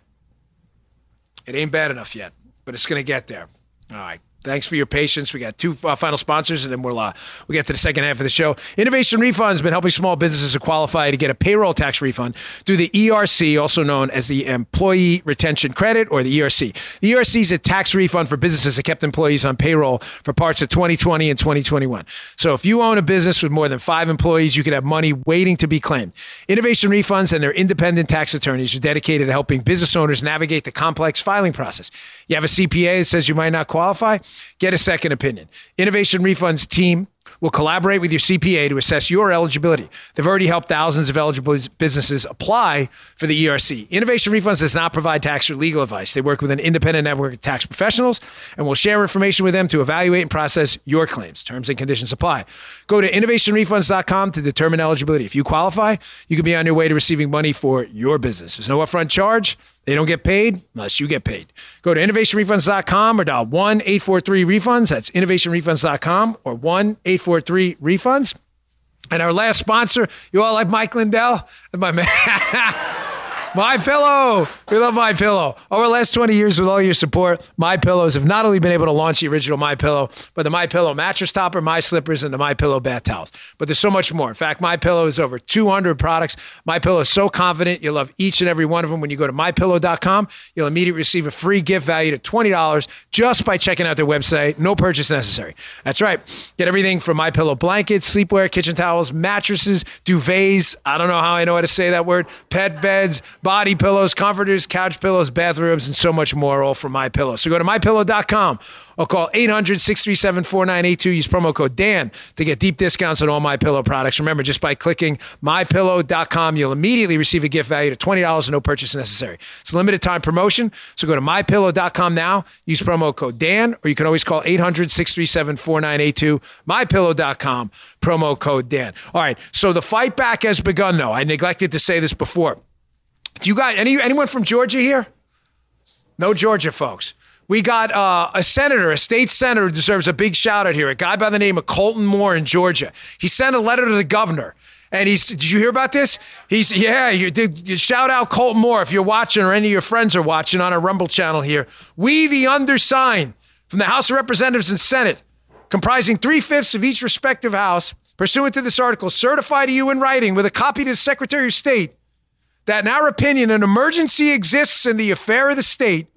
But it's going to get there. All right. Thanks for your patience. We got two final sponsors, and then we'll get to the second half of the show. Innovation Refund has been helping small businesses to qualify to get a payroll tax refund through the ERC, also known as the Employee Retention Credit, or the ERC. The ERC is a tax refund for businesses that kept employees on payroll for parts of 2020 and 2021. So if you own a business with more than 5 employees, you could have money waiting to be claimed. Innovation Refunds and their independent tax attorneys are dedicated to helping business owners navigate the complex filing process. You have a CPA that says you might not qualify? Get a second opinion. Innovation Refund's team will collaborate with your CPA to assess your eligibility. They've already helped thousands of eligible businesses apply for the ERC. Innovation Refunds does not provide tax or legal advice. They work with an independent network of tax professionals and will share information with them to evaluate and process your claims. Terms and conditions apply. Go to innovationrefunds.com to determine eligibility. If you qualify, you could be on your way to receiving money for your business. There's no upfront charge. They don't get paid unless you get paid. Go to innovationrefunds.com or dial 1-843-REFUNDS. That's innovationrefunds.com or 1-843-REFUNDS. And our last sponsor, you all like Mike Lindell? My man. MyPillow. We love MyPillow. Over the last 20 years, with all your support, MyPillows have not only been able to launch the original MyPillow, but the MyPillow mattress topper, MySlippers, and the MyPillow bath towels. But there's so much more. In fact, MyPillow is over 200 products. MyPillow is so confident you'll love each and every one of them. When you go to MyPillow.com, you'll immediately receive a free gift valued at $20 just by checking out their website. No purchase necessary. That's right. Get everything from MyPillow blankets, sleepwear, kitchen towels, mattresses, duvets. I don't know how I know how to say that word. Pet beds, body pillows, comforters, couch pillows, bathrobes, and so much more, all from MyPillow. So go to MyPillow.com or call 800-637-4982. Use promo code DAN to get deep discounts on all MyPillow products. Remember, just by clicking MyPillow.com, you'll immediately receive a gift valued at $20 and no purchase necessary. It's a limited time promotion, so go to MyPillow.com now. Use promo code DAN, or you can always call 800-637-4982, MyPillow.com, promo code DAN. All right, so the fight back has begun, though. I neglected to say this before. Do you got anyone from Georgia here? No Georgia folks. We got a senator, a state senator who deserves a big shout out here, a guy by the name of Colton Moore in Georgia. He sent a letter to the governor And he's, did you hear about this? He's, yeah, you did. You shout out Colt Moore if you're watching or any of your friends are watching on our Rumble channel here. We, the undersigned, from the House of Representatives and Senate, comprising 3/5 of each respective house, pursuant to this article, certify to you in writing with a copy to the Secretary of State that in our opinion, an emergency exists in the affair of the state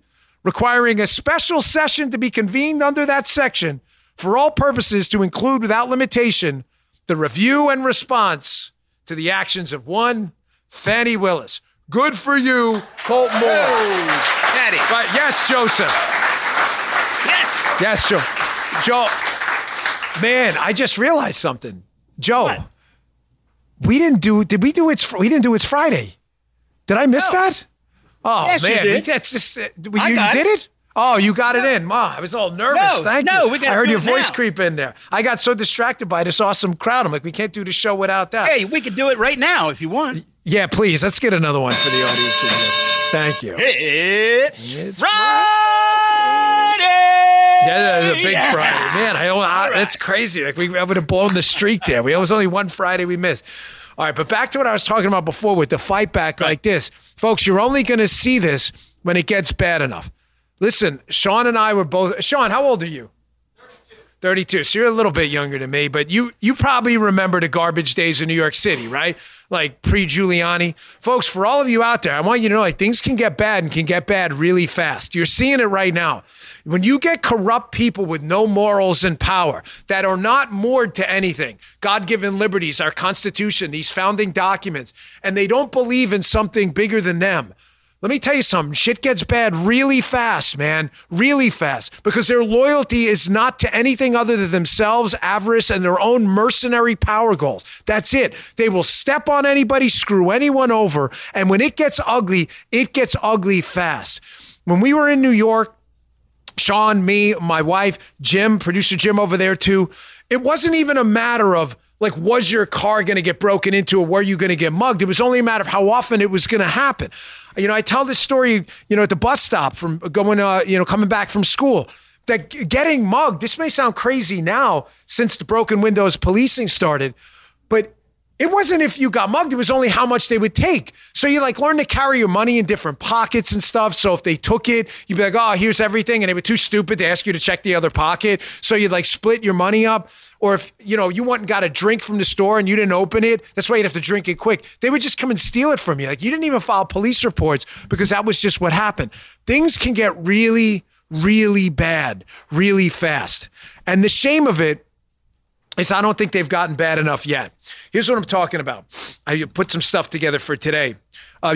requiring a special session to be convened under that section for all purposes to include without limitation the review and response to the actions of one Fannie Willis. Good for you, Colt Moore. Oh, Daddy. Right. Yes, Joseph. Yes. Yes, Joe. Joe, man, I just realized something. Joe, what? we didn't do It's Friday. Did I miss that? Oh, yes, man. You did. That's just, you did it? Oh, you got it in. Ma, I was all nervous. Thank you. I heard your voice creep in there. I got so distracted by this awesome crowd. I'm like, we can't do the show without that. Hey, we could do it right now if you want. Yeah, please. Let's get another one for the audience. Thank you. It's Friday. Yeah, that was a big Friday. Man, that's crazy. Like I would have blown the streak there. It was only one Friday we missed. All right, but back to what I was talking about before with the fight back like this. Folks, you're only going to see this when it gets bad enough. Listen, Sean and I were both... Sean, how old are you? 32. So you're a little bit younger than me, but you probably remember the garbage days in New York City, right? Like pre-Giuliani. Folks, for all of you out there, I want you to know things can get bad and can get bad really fast. You're seeing it right now. When you get corrupt people with no morals and power that are not moored to anything, God-given liberties, our Constitution, these founding documents, and they don't believe in something bigger than them, let me tell you something. Shit gets bad really fast, man. Really fast. Because their loyalty is not to anything other than themselves, avarice, and their own mercenary power goals. That's it. They will step on anybody, screw anyone over. And when it gets ugly fast. When we were in New York, Sean, me, my wife, Jim, producer Jim over there too, it wasn't even a matter of like, was your car going to get broken into or were you going to get mugged? It was only a matter of how often it was going to happen. You know, I tell this story, you know, at the bus stop from going, coming back from school, that getting mugged, this may sound crazy now since the broken windows policing started, but it wasn't if you got mugged, it was only how much they would take. So you like learn to carry your money in different pockets and stuff. So if they took it, you'd be like, oh, here's everything. And they were too stupid to ask you to check the other pocket. So you'd like split your money up. Or if, you know, you went and got a drink from the store and you didn't open it, that's why you'd have to drink it quick. They would just come and steal it from you. Like you didn't even file police reports because that was just what happened. Things can get really, really bad, really fast. And the shame of it is I don't think they've gotten bad enough yet. Here's what I'm talking about. I put some stuff together for today.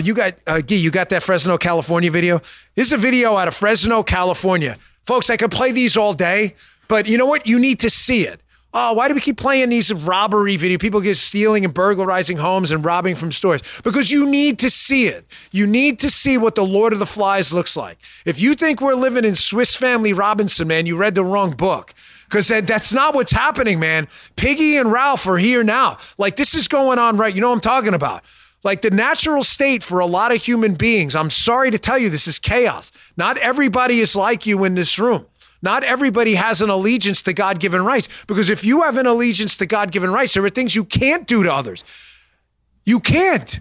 You got that Fresno, California video? This is a video out of Fresno, California. Folks, I could play these all day, but you know what? You need to see it. Oh, why do we keep playing these robbery videos? People get stealing and burglarizing homes and robbing from stores. Because you need to see it. You need to see what the Lord of the Flies looks like. If you think we're living in Swiss Family Robinson, man, you read the wrong book. Because that's not what's happening, man. Piggy and Ralph are here now. Like, this is going on right. You know what I'm talking about. Like, the natural state for a lot of human beings, I'm sorry to tell you, this is chaos. Not everybody is like you in this room. Not everybody has an allegiance to God-given rights, because if you have an allegiance to God-given rights, there are things you can't do to others. You can't,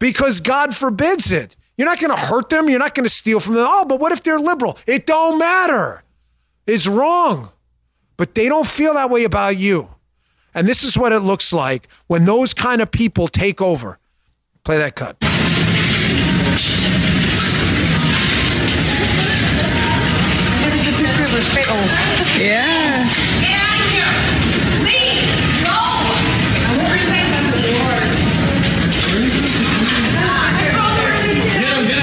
because God forbids it. You're not going to hurt them. You're not going to steal from them. Oh, but what if they're liberal? It don't matter. It's wrong. But they don't feel that way about you. And this is what it looks like when those kind of people take over. Play that cut. Yeah. Get out of here. Please, go. I will repent to the Lord. Get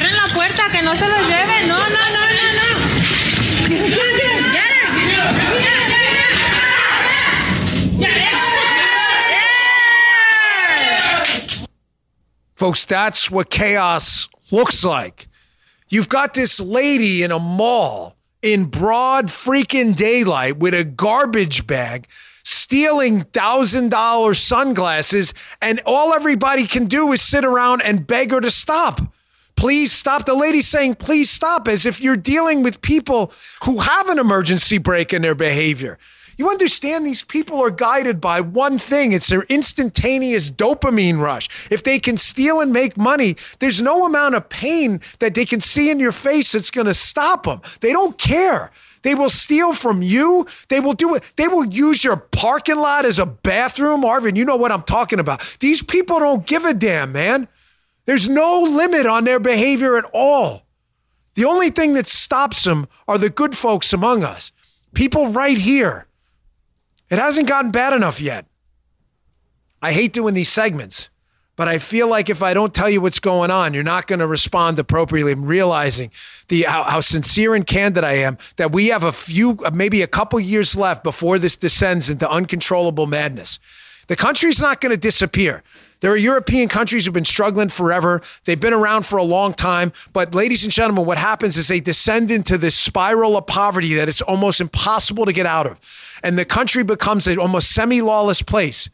him. Cierren la puerta, que no se los lleven. No. Get him. Get him. Folks, that's what chaos looks like. You've got this lady in a mall in broad freaking daylight with a garbage bag stealing $1,000 sunglasses, and all everybody can do is sit around and beg her to stop. Please stop. The lady's saying, please stop, as if you're dealing with people who have an emergency break in their behavior. You understand these people are guided by one thing. It's their instantaneous dopamine rush. If they can steal and make money, there's no amount of pain that they can see in your face that's going to stop them. They don't care. They will steal from you. They will do it. They will use your parking lot as a bathroom. Arvin, you know what I'm talking about. These people don't give a damn, man. There's no limit on their behavior at all. The only thing that stops them are the good folks among us. People right here. It hasn't gotten bad enough yet. I hate doing these segments, but I feel like if I don't tell you what's going on, you're not going to respond appropriately. I'm realizing how sincere and candid I am that we have maybe a couple years left before this descends into uncontrollable madness. The country's not going to disappear. There are European countries who've been struggling forever. They've been around for a long time. But ladies and gentlemen, what happens is they descend into this spiral of poverty that it's almost impossible to get out of. And the country becomes an almost semi-lawless place.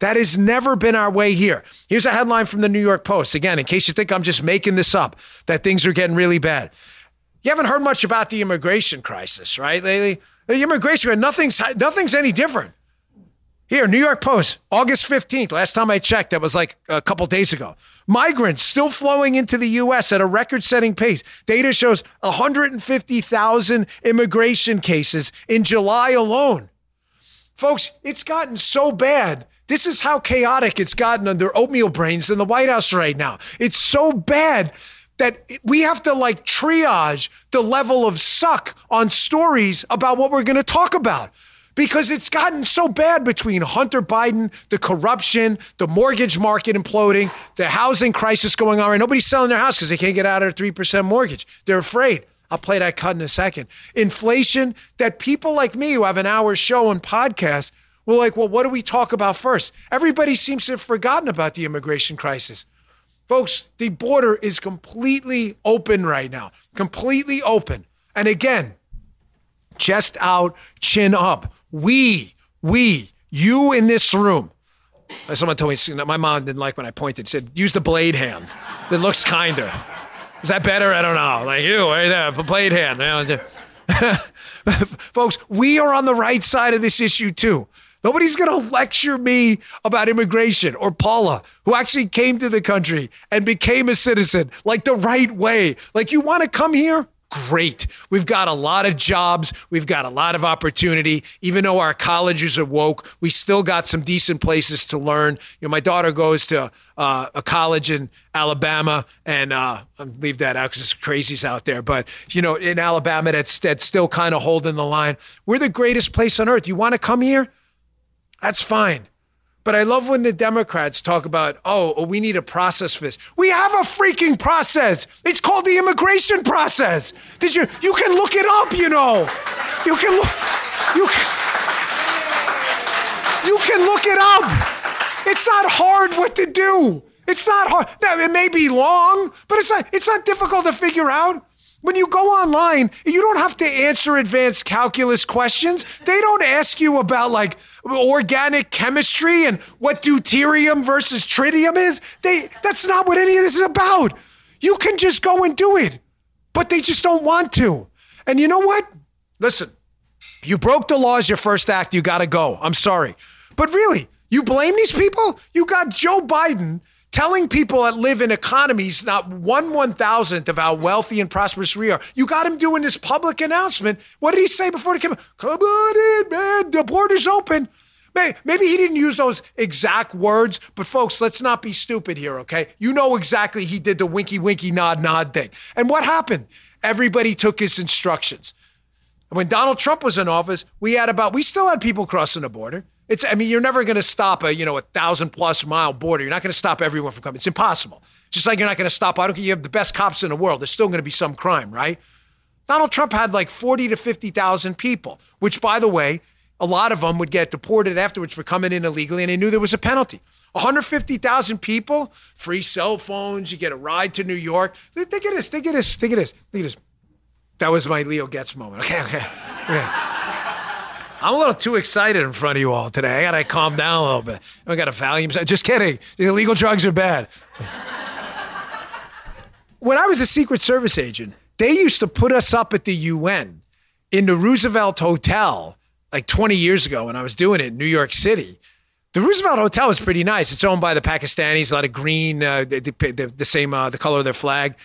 That has never been our way here. Here's a headline from the New York Post. Again, in case you think I'm just making this up, that things are getting really bad. You haven't heard much about the immigration crisis, right, lately? The immigration, nothing's any different. Here, New York Post, August 15th. Last time I checked, that was like a couple days ago. Migrants still flowing into the U.S. at a record-setting pace. Data shows 150,000 immigration cases in July alone. Folks, it's gotten so bad. This is how chaotic it's gotten under oatmeal brains in the White House right now. It's so bad that we have to like triage the level of suck on stories about what we're going to talk about. Because it's gotten so bad between Hunter Biden, the corruption, the mortgage market imploding, the housing crisis going on. Right? Nobody's selling their house because they can't get out of a 3% mortgage. They're afraid. I'll play that cut in a second. Inflation, that people like me who have an hour show and podcast were like, well, what do we talk about first? Everybody seems to have forgotten about the immigration crisis. Folks, the border is completely open right now. Completely open. And again, chest out, chin up. You in this room. Someone told me, my mom didn't like when I pointed, said, use the blade hand. That looks kinder. Is that better? I don't know. Like you, right there, blade hand. Folks, we are on the right side of this issue too. Nobody's going to lecture me about immigration or Paula, who actually came to the country and became a citizen, like the right way. Like you want to come here? Great. We've got a lot of jobs. We've got a lot of opportunity. Even though our colleges are woke, we still got some decent places to learn. You know, my daughter goes to a college in Alabama, and I'll leave that out because it's crazies out there. But, you know, in Alabama, that's still kind of holding the line. We're the greatest place on earth. You want to come here? That's fine. But I love when the Democrats talk about, oh, we need a process for this. We have a freaking process. It's called the immigration process. You can look it up, you know. You can look it up. It's not hard what to do. It's not hard. Now, it may be long, but it's not difficult to figure out. When you go online, you don't have to answer advanced calculus questions. They don't ask you about like organic chemistry and what deuterium versus tritium is. That's not what any of this is about. You can just go and do it, but they just don't want to. And you know what? Listen, you broke the law as your first act. You got to go. I'm sorry. But really, you blame these people? You got Joe Biden telling people that live in economies not 1/1,000th of how wealthy and prosperous we are. You got him doing this public announcement. What did he say before he came? Come on in, man. The border's open. Maybe he didn't use those exact words, but folks, let's not be stupid here, okay? You know exactly he did the winky-winky, nod-nod thing. And what happened? Everybody took his instructions. And when Donald Trump was in office, we still had people crossing the border. You're never going to stop a 1,000+ mile border. You're not going to stop everyone from coming. It's impossible. Just like you're not going to stop. I don't care. You have the best cops in the world. There's still going to be some crime, right? Donald Trump had like 40 to 50,000 people, which by the way, a lot of them would get deported afterwards for coming in illegally. And they knew there was a penalty. 150,000 people, free cell phones. You get a ride to New York. Think of this. That was my Leo Getz moment. Okay. I'm a little too excited in front of you all today. I got to calm down a little bit. I got a Valium. Just kidding. The illegal drugs are bad. When I was a Secret Service agent, they used to put us up at the UN in the Roosevelt Hotel like 20 years ago when I was doing it in New York City. The Roosevelt Hotel was pretty nice. It's owned by the Pakistanis, a lot of green, the color of their flag.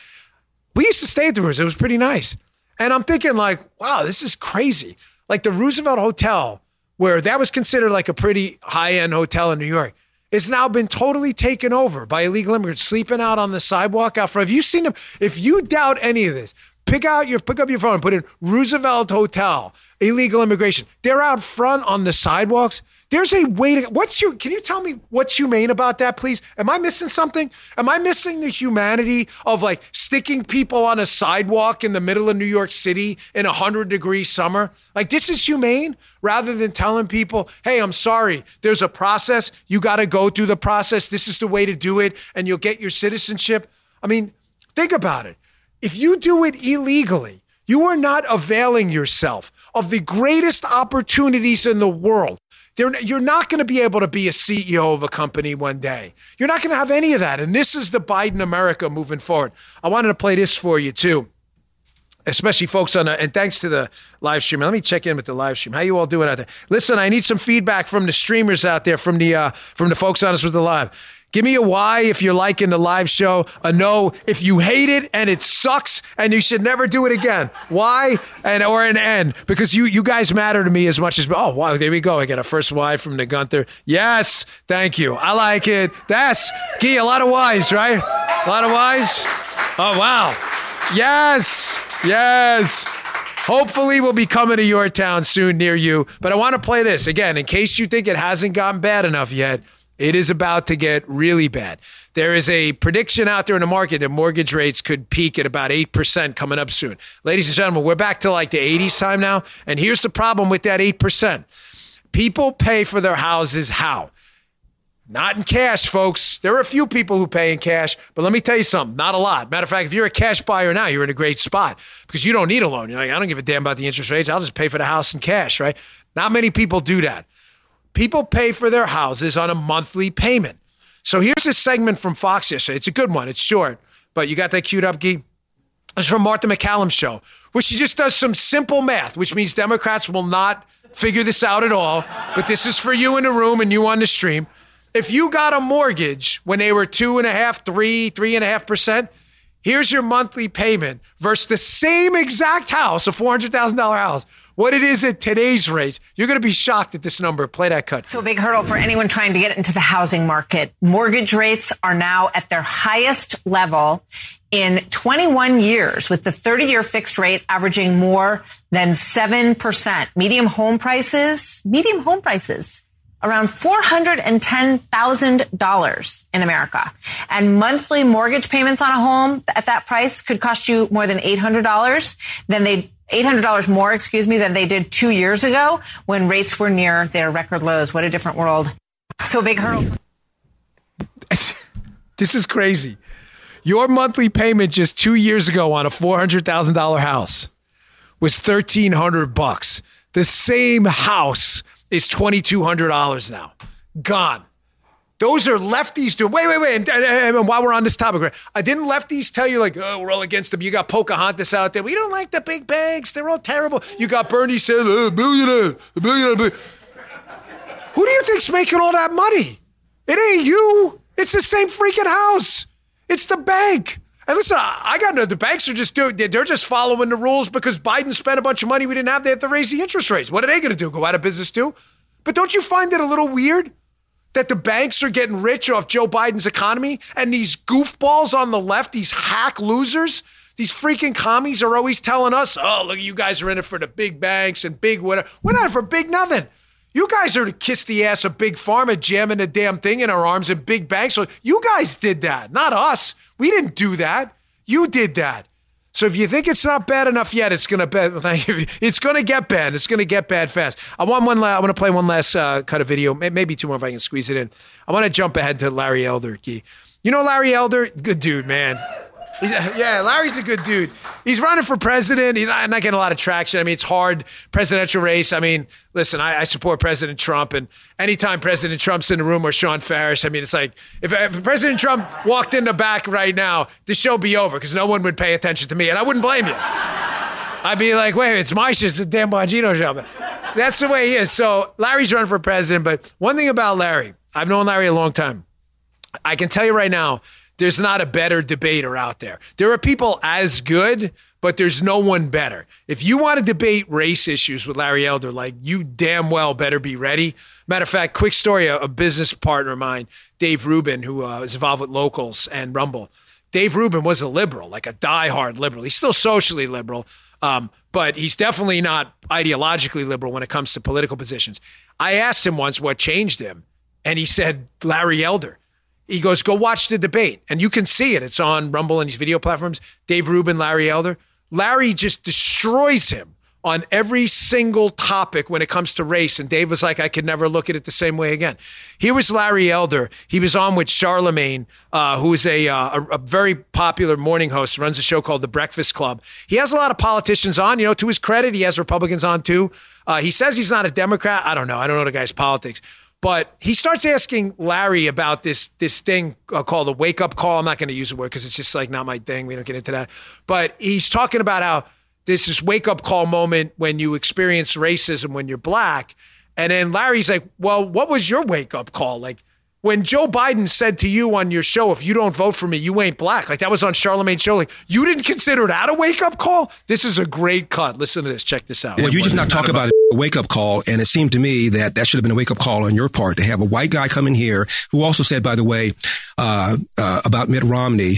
We used to stay at the Roosevelt. It was pretty nice. And I'm thinking like, wow, this is crazy. Like the Roosevelt Hotel, where that was considered like a pretty high-end hotel in New York, it's now been totally taken over by illegal immigrants sleeping out on the sidewalk out front. Have you seen them? If you doubt any of this, pick up your phone and put in Roosevelt Hotel, illegal immigration. They're out front on the sidewalks. There's a way to, can you tell me what's humane about that, please? Am I missing something? Am I missing the humanity of like sticking people on a sidewalk in the middle of New York City in 100-degree summer? Like this is humane rather than telling people, hey, I'm sorry, there's a process. You got to go through the process. This is the way to do it and you'll get your citizenship. I mean, think about it. If you do it illegally, you are not availing yourself of the greatest opportunities in the world. You're not going to be able to be a CEO of a company one day. You're not going to have any of that. And this is the Biden America moving forward. I wanted to play this for you too, especially folks and thanks to the live stream. Let me check in with the live stream. How you all doing out there? Listen, I need some feedback from the streamers out there, from the folks on us with the live. Give me a why if you're liking the live show, a no if you hate it and it sucks and you should never do it again. Why or an N? Because you guys matter to me as much as, oh, wow, there we go. I got a first why from the Gunther. Yes, thank you. I like it. That's key. A lot of whys, right? A lot of whys. Oh, wow. Yes, yes. Hopefully we'll be coming to your town soon near you. But I want to play this again in case you think it hasn't gotten bad enough yet. It is about to get really bad. There is a prediction out there in the market that mortgage rates could peak at about 8% coming up soon. Ladies and gentlemen, we're back to like the 80s time now. And here's the problem with that 8%. People pay for their houses how? Not in cash, folks. There are a few people who pay in cash, but let me tell you something, not a lot. Matter of fact, if you're a cash buyer now, you're in a great spot because you don't need a loan. You're like, I don't give a damn about the interest rates. I'll just pay for the house in cash, right? Not many people do that. People pay for their houses on a monthly payment. So here's a segment from Fox yesterday. It's a good one. It's short, but you got that queued up, Guy? It's from Martha McCallum's show, where she just does some simple math, which means Democrats will not figure this out at all. But this is for you in the room and you on the stream. If you got a mortgage when they were 2.5%, 3%, 3.5%, here's your monthly payment versus the same exact house, a $400,000 house. What it is at today's rates, you're going to be shocked at this number. Play that cut. So a big hurdle for anyone trying to get into the housing market. Mortgage rates are now at their highest level in 21 years, with the 30-year fixed rate averaging more than 7%. Median home prices, around $410,000 in America. And monthly mortgage payments on a home at that price could cost you more than $800 more than they did 2 years ago when rates were near their record lows. What a different world. So big hurdle. This is crazy. Your monthly payment just 2 years ago on a $400,000 house was $1,300. The same house is $2,200 now. Gone. Those are lefties doing, wait. And while we're on this topic, didn't lefties tell you like, oh, we're all against them. You got Pocahontas out there. We don't like the big banks. They're all terrible. You got Bernie saying, oh, billionaire. Who do you think's making all that money? It ain't you. It's the same freaking house. It's the bank. And listen, I got to know the banks are just doing, they're just following the rules because Biden spent a bunch of money we didn't have. They have to raise the interest rates. What are they going to do? Go out of business too? But don't you find it a little weird that the banks are getting rich off Joe Biden's economy and these goofballs on the left, these hack losers, these freaking commies are always telling us, oh, look, you guys are in it for the big banks and big whatever. We're not for big nothing. You guys are to kiss the ass of big pharma, jamming the damn thing in our arms and big banks. So you guys did that, not us. We didn't do that. You did that. So if you think it's not bad enough yet, it's going to get bad. It's going to get bad fast. I want to play one last cut of video, maybe two more if I can squeeze it in. I want to jump ahead to Larry Elder. You know Larry Elder? Good dude, man. Larry's a good dude. He's running for president. He's not getting a lot of traction. I mean, it's hard. Presidential race. I mean, listen, I support President Trump. And anytime President Trump's in the room or Sean Farish, I mean, it's like if President Trump walked in the back right now, the show be over because no one would pay attention to me. And I wouldn't blame you. I'd be like, wait, it's my show. It's a Dan Bongino show. That's the way he is. So Larry's run for president, but one thing about Larry, I've known Larry a long time. I can tell you right now, there's not a better debater out there. There are people as good, but there's no one better. If you want to debate race issues with Larry Elder, like, you damn well better be ready. Matter of fact, quick story, a business partner of mine, Dave Rubin, who is involved with Locals and Rumble. Dave Rubin was a liberal, like a diehard liberal. He's still socially liberal, but he's definitely not ideologically liberal when it comes to political positions. I asked him once what changed him, and he said, Larry Elder. He goes, go watch the debate. And you can see it. It's on Rumble and these video platforms. Dave Rubin, Larry Elder. Larry just destroys him on every single topic when it comes to race. And Dave was like, I could never look at it the same way again. Here was Larry Elder. He was on with Charlemagne, who is a very popular morning host, runs a show called The Breakfast Club. He has a lot of politicians on, you know, to his credit. He has Republicans on too. He says he's not a Democrat. I don't know the guy's politics. But he starts asking Larry about this thing called a wake-up call. I'm not going to use the word because it's just like not my thing. We don't get into that. But he's talking about how there's this wake-up call moment when you experience racism when you're black. And then Larry's like, well, what was your wake-up call? Like, when Joe Biden said to you on your show, if you don't vote for me, you ain't black. Like, that was on Charlemagne's show. Like, you didn't consider that a wake-up call? This is a great cut. Listen to this. Check this out. You just not talk about it. A wake-up call, and it seemed to me that should have been a wake-up call on your part to have a white guy come in here who also said, by the way, about Mitt Romney,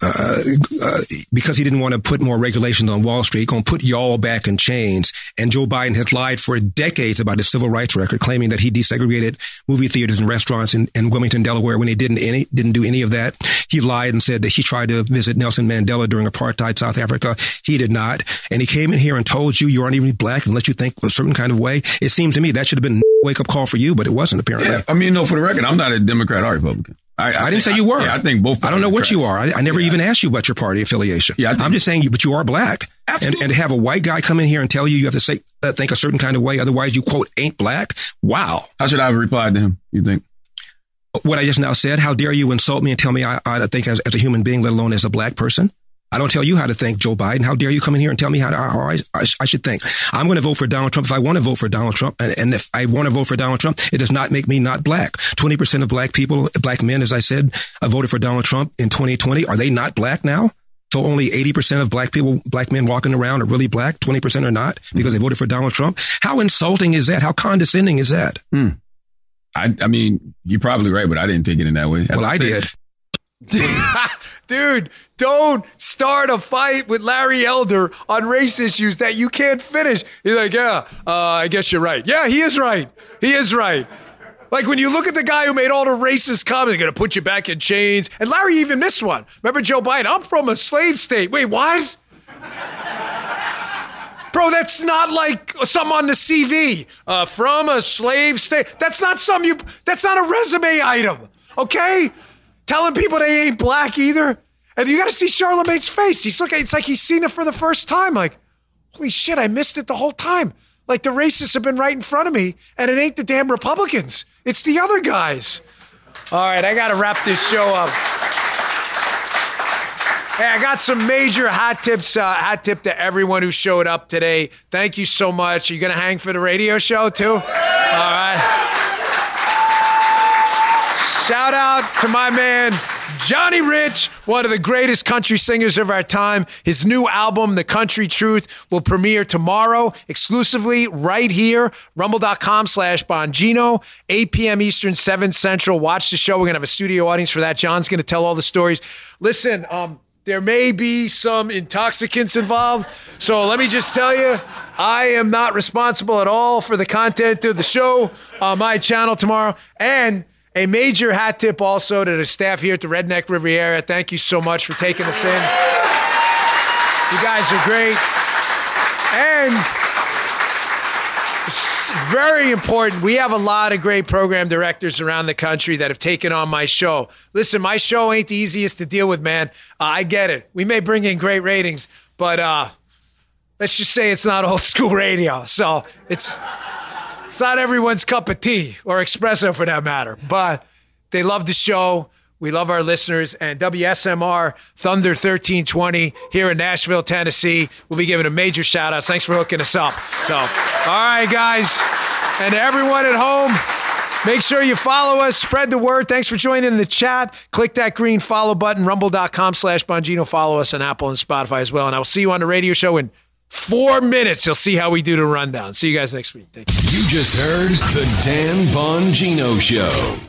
because he didn't want to put more regulations on Wall Street, going to put y'all back in chains. And Joe Biden has lied for decades about his civil rights record, claiming that he desegregated movie theaters and restaurants in Wilmington, Delaware, when he didn't do any of that. He lied and said that he tried to visit Nelson Mandela during apartheid South Africa. He did not. And he came in here and told you you aren't even black unless you think a certain kind of way. It seems to me that should have been a wake-up call for you, but it wasn't, apparently. Yeah, I mean, no, for the record, I'm not a Democrat or Republican. I didn't say you were. Yeah, I think both. I don't know what you are. I never even asked you about your party affiliation. Yeah, I'm just saying, but you are black. Absolutely. And to have a white guy come in here and tell you you have to say think a certain kind of way, otherwise you, quote, ain't black. Wow. How should I have replied to him, you think? What I just now said, how dare you insult me and tell me I ought to think as a human being, let alone as a black person? I don't tell you how to think, Joe Biden. How dare you come in here and tell me how I should think? I'm going to vote for Donald Trump if I want to vote for Donald Trump. And if I want to vote for Donald Trump, it does not make me not black. 20% of black people, black men, as I said, voted for Donald Trump in 2020. Are they not black now? So only 80% of black people, black men walking around are really black. 20% are not because they voted for Donald Trump. How insulting is that? How condescending is that? I mean, you're probably right, but I didn't take it in that way. Well, I did. Dude, don't start a fight with Larry Elder on race issues that you can't finish. He's like, yeah, I guess you're right. Yeah, he is right. He is right. Like, when you look at the guy who made all the racist comments, they're going to put you back in chains. And Larry even missed one. Remember Joe Biden? I'm from a slave state. Wait, what? Bro, that's not like something on the CV. From a slave state. That's not a resume item. Okay? Telling people they ain't black either. And you got to see Charlemagne's face. He's looking, it's like he's seen it for the first time. Like, holy shit, I missed it the whole time. Like, the racists have been right in front of me, and it ain't the damn Republicans. It's the other guys. All right, I got to wrap this show up. Hey, I got some major hot tips. Hot tip to everyone who showed up today. Thank you so much. Are you going to hang for the radio show too? All right. Shout out to my man, Johnny Rich, one of the greatest country singers of our time. His new album, The Country Truth, will premiere tomorrow exclusively right here, rumble.com/Bongino, 8 p.m. Eastern, 7 Central. Watch the show. We're going to have a studio audience for that. John's going to tell all the stories. Listen, there may be some intoxicants involved, so let me just tell you, I am not responsible at all for the content of the show on my channel tomorrow. And a major hat tip also to the staff here at the Redneck Riviera. Thank you so much for taking us in. You guys are great. And it's very important. We have a lot of great program directors around the country that have taken on my show. Listen, my show ain't the easiest to deal with, man. I get it. We may bring in great ratings, but let's just say it's not old school radio. So it's not everyone's cup of tea or espresso for that matter, but they love the show. We love our listeners. And WSMR, Thunder 1320 here in Nashville, Tennessee. We'll be giving a major shout out. Thanks for hooking us up. So, all right, guys. And everyone at home, make sure you follow us. Spread the word. Thanks for joining the chat. Click that green follow button, rumble.com/Bongino. Follow us on Apple and Spotify as well. And I will see you on the radio show in 4 minutes. You'll see how we do the rundown. See you guys next week. Thank you. You just heard The Dan Bongino Show.